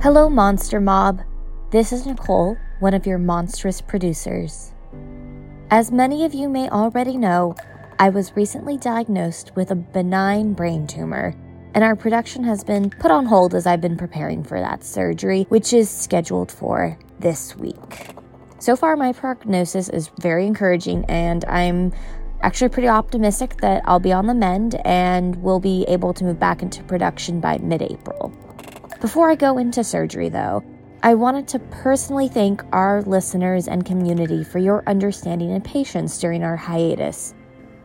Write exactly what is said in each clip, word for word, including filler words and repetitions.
Hello, Monster Mob. This is Nicole, one of your monstrous producers. As many of you may already know, I was recently diagnosed with a benign brain tumor, and our production has been put on hold as I've been preparing for that surgery, which is scheduled for this week. So far, my prognosis is very encouraging, and I'm actually pretty optimistic that I'll be on the mend and will be able to move back into production by mid-April. Before I go into surgery, though, I wanted to personally thank our listeners and community for your understanding and patience during our hiatus.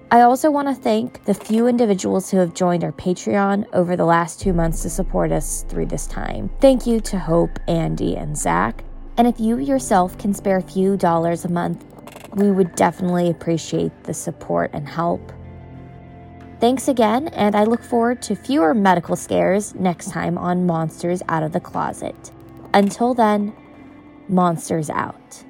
I also want to thank the few individuals who have joined our Patreon over the last two months to support us through this time. Thank you to Hope, Andy, and Zach. And if you yourself can spare a few dollars a month, we would definitely appreciate the support and help. Thanks again, and I look forward to fewer medical scares next time on Monsters Out of the Closet. Until then, Monsters out.